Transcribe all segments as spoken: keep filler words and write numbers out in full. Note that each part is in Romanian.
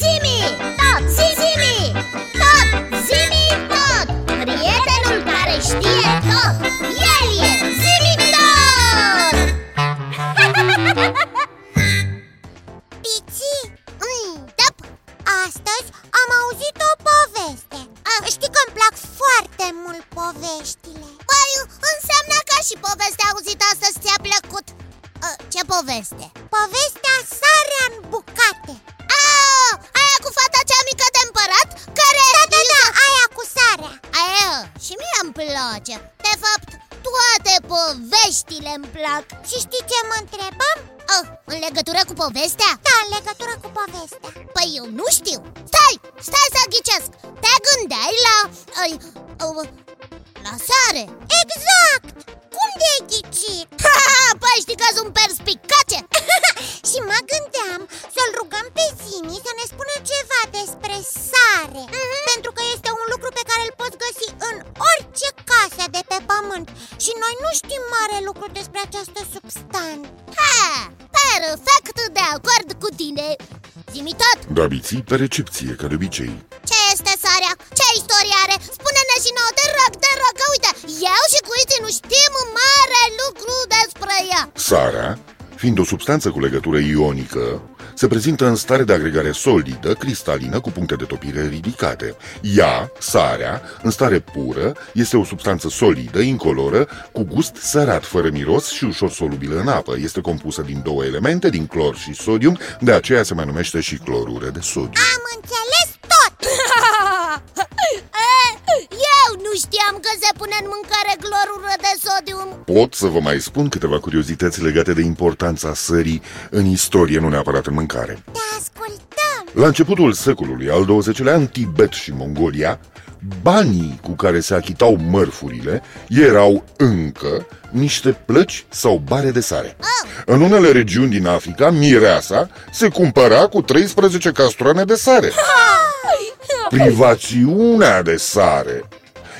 Zimi tot, Zimi tot, Zimi tot, prietenul care știe tot, el e Zimi tot! Pici, top. Astăzi am auzit o poveste. Știi că îmi plac foarte mult poveștile. Păi, înseamnă că și povestea auzită astăzi ți-a plăcut. Ce poveste? Povestea Sarea în bucate. Aia cu fata cea mică de împărat care... Da, da, da, aia cu sarea. Aia, și mie îmi place. De fapt, toate poveștile îmi plac. Și știi ce mă întrebam? Oh, în legătură cu povestea? Da, în legătură cu povestea. Păi eu nu știu. Stai, stai să ghicesc. Te gândeai la... Uh, uh, la sare. Exact. Cum de-ai ghicit? Ha, ha, păi știi că sunt perspicace. Și mă gândeam să-l rugăm pe Zimi să ne spună ceva despre sare. mm-hmm. Pentru că este un lucru pe care îl poți găsi în orice casă de pe pământ. Și noi nu știm mare lucru despre această substanță. Ha, perfect, de acord cu tine, Zimi tot. Da, biții, pe recepție, ca de obicei. Ce este sarea? Ce istorie are? Spune-ne și nouă, te rog, te rog, că uite, eu și cu Iții nu știm mare lucru despre ea. Sarea, fiind o substanță cu legătură ionică, se prezintă în stare de agregare solidă, cristalină, cu puncte de topire ridicate. Ea, sarea, în stare pură, este o substanță solidă, incoloră, cu gust sărat, fără miros și ușor solubilă în apă. Este compusă din două elemente, din clor și sodium, de aceea se mai numește și clorură de sodiu. Am înțeles tot! Eu nu știam că se pune în mâncare clorură de sodium. Pot să vă mai spun câteva curiozități legate de importanța sării în istorie, nu neapărat în mâncare. Te ascultăm! La începutul secolului al douăzeci-lea, în Tibet și Mongolia, banii cu care se achitau mărfurile erau încă niște plăci sau bare de sare. Oh. În unele regiuni din Africa, mireasa se cumpăra cu treisprezece castroane de sare. Privațiunea de sare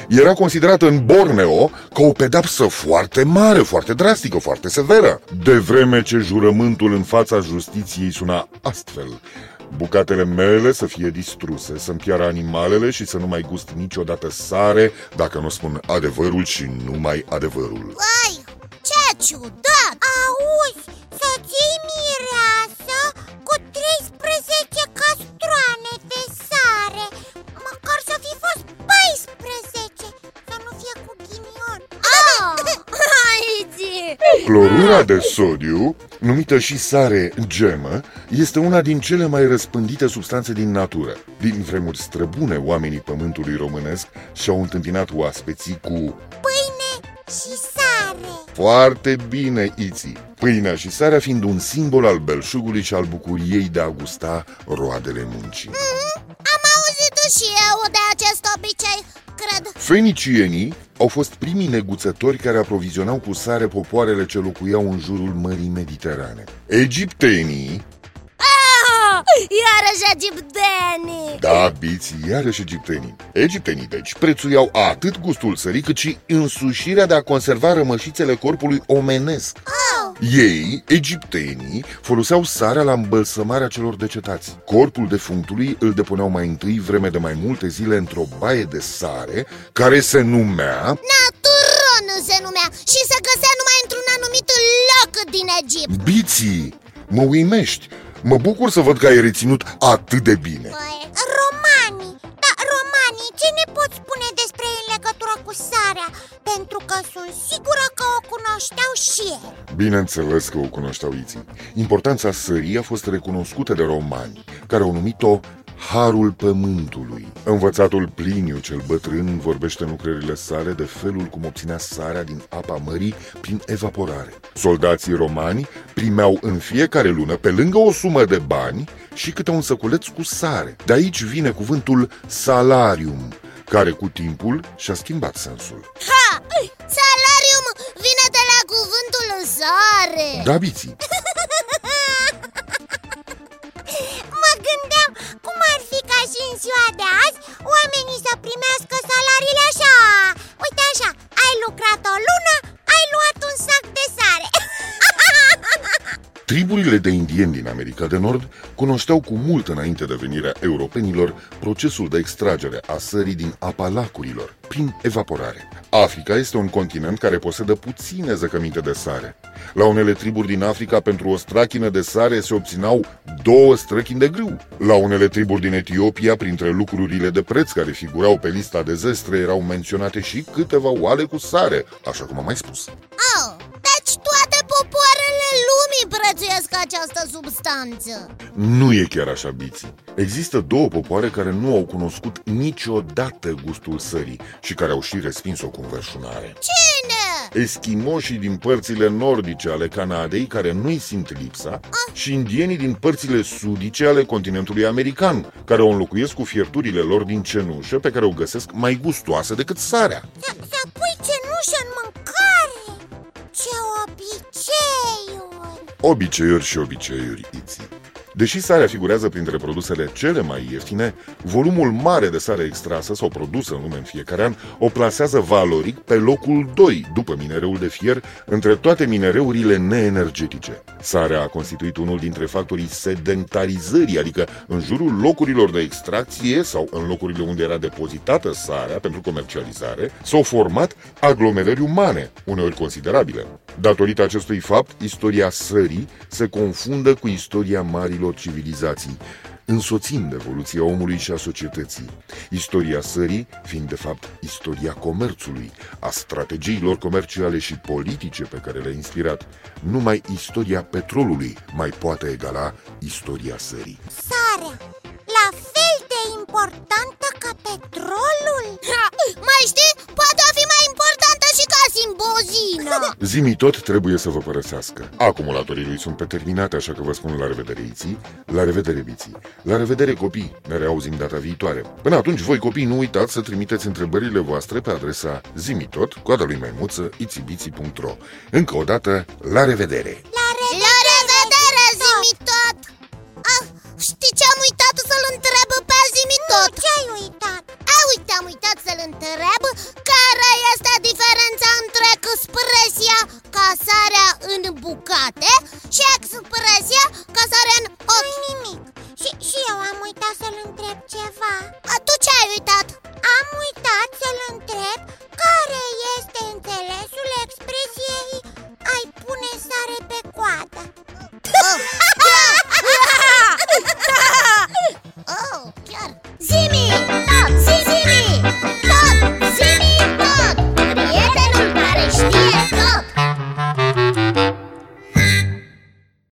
era considerată în Borneo ca o pedapsă foarte mare, foarte drastică, foarte severă. De vreme ce jurământul în fața justiției suna astfel: bucatele mele să fie distruse, să-mi piară animalele și să nu mai gust niciodată sare dacă nu spun adevărul și numai adevărul. Uai, ce ciudat! Auzi, să-ți iei mireasă cu treisprezece castroane de sare. Măcar să fi fost paisprezece, să nu fie cu ghinion. Oh! Clorura de sodiu, numită și sare gemă, este una din cele mai răspândite substanțe din natură. Din vremuri străbune, oamenii pământului românesc și-au întâmpinat oaspeții cu pâine și sare. Foarte bine, Iții! Pâinea și sarea fiind un simbol al belșugului și al bucuriei de a gusta roadele muncii. Mm-hmm. Am auzit și eu de acest obicei, cred. Fenicienii au fost primii neguțători care aprovizionau cu sare popoarele ce locuiau în jurul Mării Mediterane. Egiptenii... Oh, iarăși egiptenii! Da, biți, iarăși egiptenii. Egiptenii, deci, prețuiau atât gustul sării cât și însușirea de a conserva rămășițele corpului omenesc. Oh. Ei, egiptenii, foloseau sarea la îmbălsămarea celor decetați. Corpul defunctului îl depuneau mai întâi vreme de mai multe zile într-o baie de sare care se numea... Natronul se numea și se găsea numai într-un anumit loc din Egipt. Biții, mă uimești! Mă bucur să văd că ai reținut atât de bine. Romanii, da, romanii, ce ne poți spune despre ei în legătură cu sarea? Pentru că sunt sigură că o cunoșteau și ei. Bineînțeles că o cunoșteau, Iții. Importanța sării a fost recunoscută de romani, care au numit-o harul pământului. Învățatul Pliniu cel Bătrân vorbește în lucrările sale de felul cum obținea sarea din apa mării prin evaporare. Soldații romani primeau în fiecare lună, pe lângă o sumă de bani, și câte un săculeț cu sare. De aici vine cuvântul salarium, care cu timpul și-a schimbat sensul. Ha! Salarium vine de la cuvântul sare. Da, biții! Cum ar fi ca și în ziua de azi oamenii să primească salariile așa? Uite așa, ai lucrat o lună, ai luat un sac de sare. Triburile de indieni din America de Nord cunoșteau cu mult înainte de venirea europenilor procesul de extragere a sării din apa lacurilor, prin evaporare. Africa este un continent care posedă puține zăcăminte de sare. La unele triburi din Africa, pentru o strachină de sare se obțineau două străchini de grâu. La unele triburi din Etiopia, printre lucrurile de preț care figurau pe lista de zestre, erau menționate și câteva oale cu sare, așa cum am mai spus. Oh, deci toate popoarele lumii prețuiesc această substanță. Nu e chiar așa, Biții. Există două popoare care nu au cunoscut niciodată gustul sării și care au și respins-o cu înverșunare. Cine? Eschimoșii din părțile nordice ale Canadei, care nu-i simt lipsa, ah. și indienii din părțile sudice ale continentului american, care o înlocuiesc cu fierturile lor din cenușă, pe care o găsesc mai gustoasă decât sarea. Să pui cenușă în mâncare? Ce obiceiuri! Obiceiuri și obiceiuri, Iții. Deși sarea figurează printre produsele cele mai ieftine, volumul mare de sare extrasă sau produsă în lume în fiecare an o plasează valoric pe locul doi după minereul de fier între toate minereurile neenergetice. Sarea a constituit unul dintre factorii sedentarizării, adică în jurul locurilor de extracție sau în locurile unde era depozitată sarea pentru comercializare, s-au format aglomerări umane, uneori considerabile. Datorită acestui fapt, istoria sării se confundă cu istoria marilor civilizații, însoțind evoluția omului și a societății, istoria sării fiind de fapt istoria comerțului, a strategiilor comerciale și politice pe care le-a inspirat. Numai istoria petrolului mai poate egala istoria sării. Sarea, la fel de importantă ca petrolul? Ha, mai știi? Poate fi mai importantă și ca simbozina. Zimi Tot trebuie să vă părăsească. Acumulatorii lui sunt pe terminate, așa că vă spun la revedere, Iții. La revedere, Biții. La revedere, copii. Ne reauzim data viitoare. Până atunci, voi copii, nu uitați să trimiteți întrebările voastre pe adresa zimitot, coada lui maimuță, itibiții punct ro. Încă o dată, la revedere! La revedere, la revedere Zimi Tot! Ah, știi ce am uitat să-l întreb?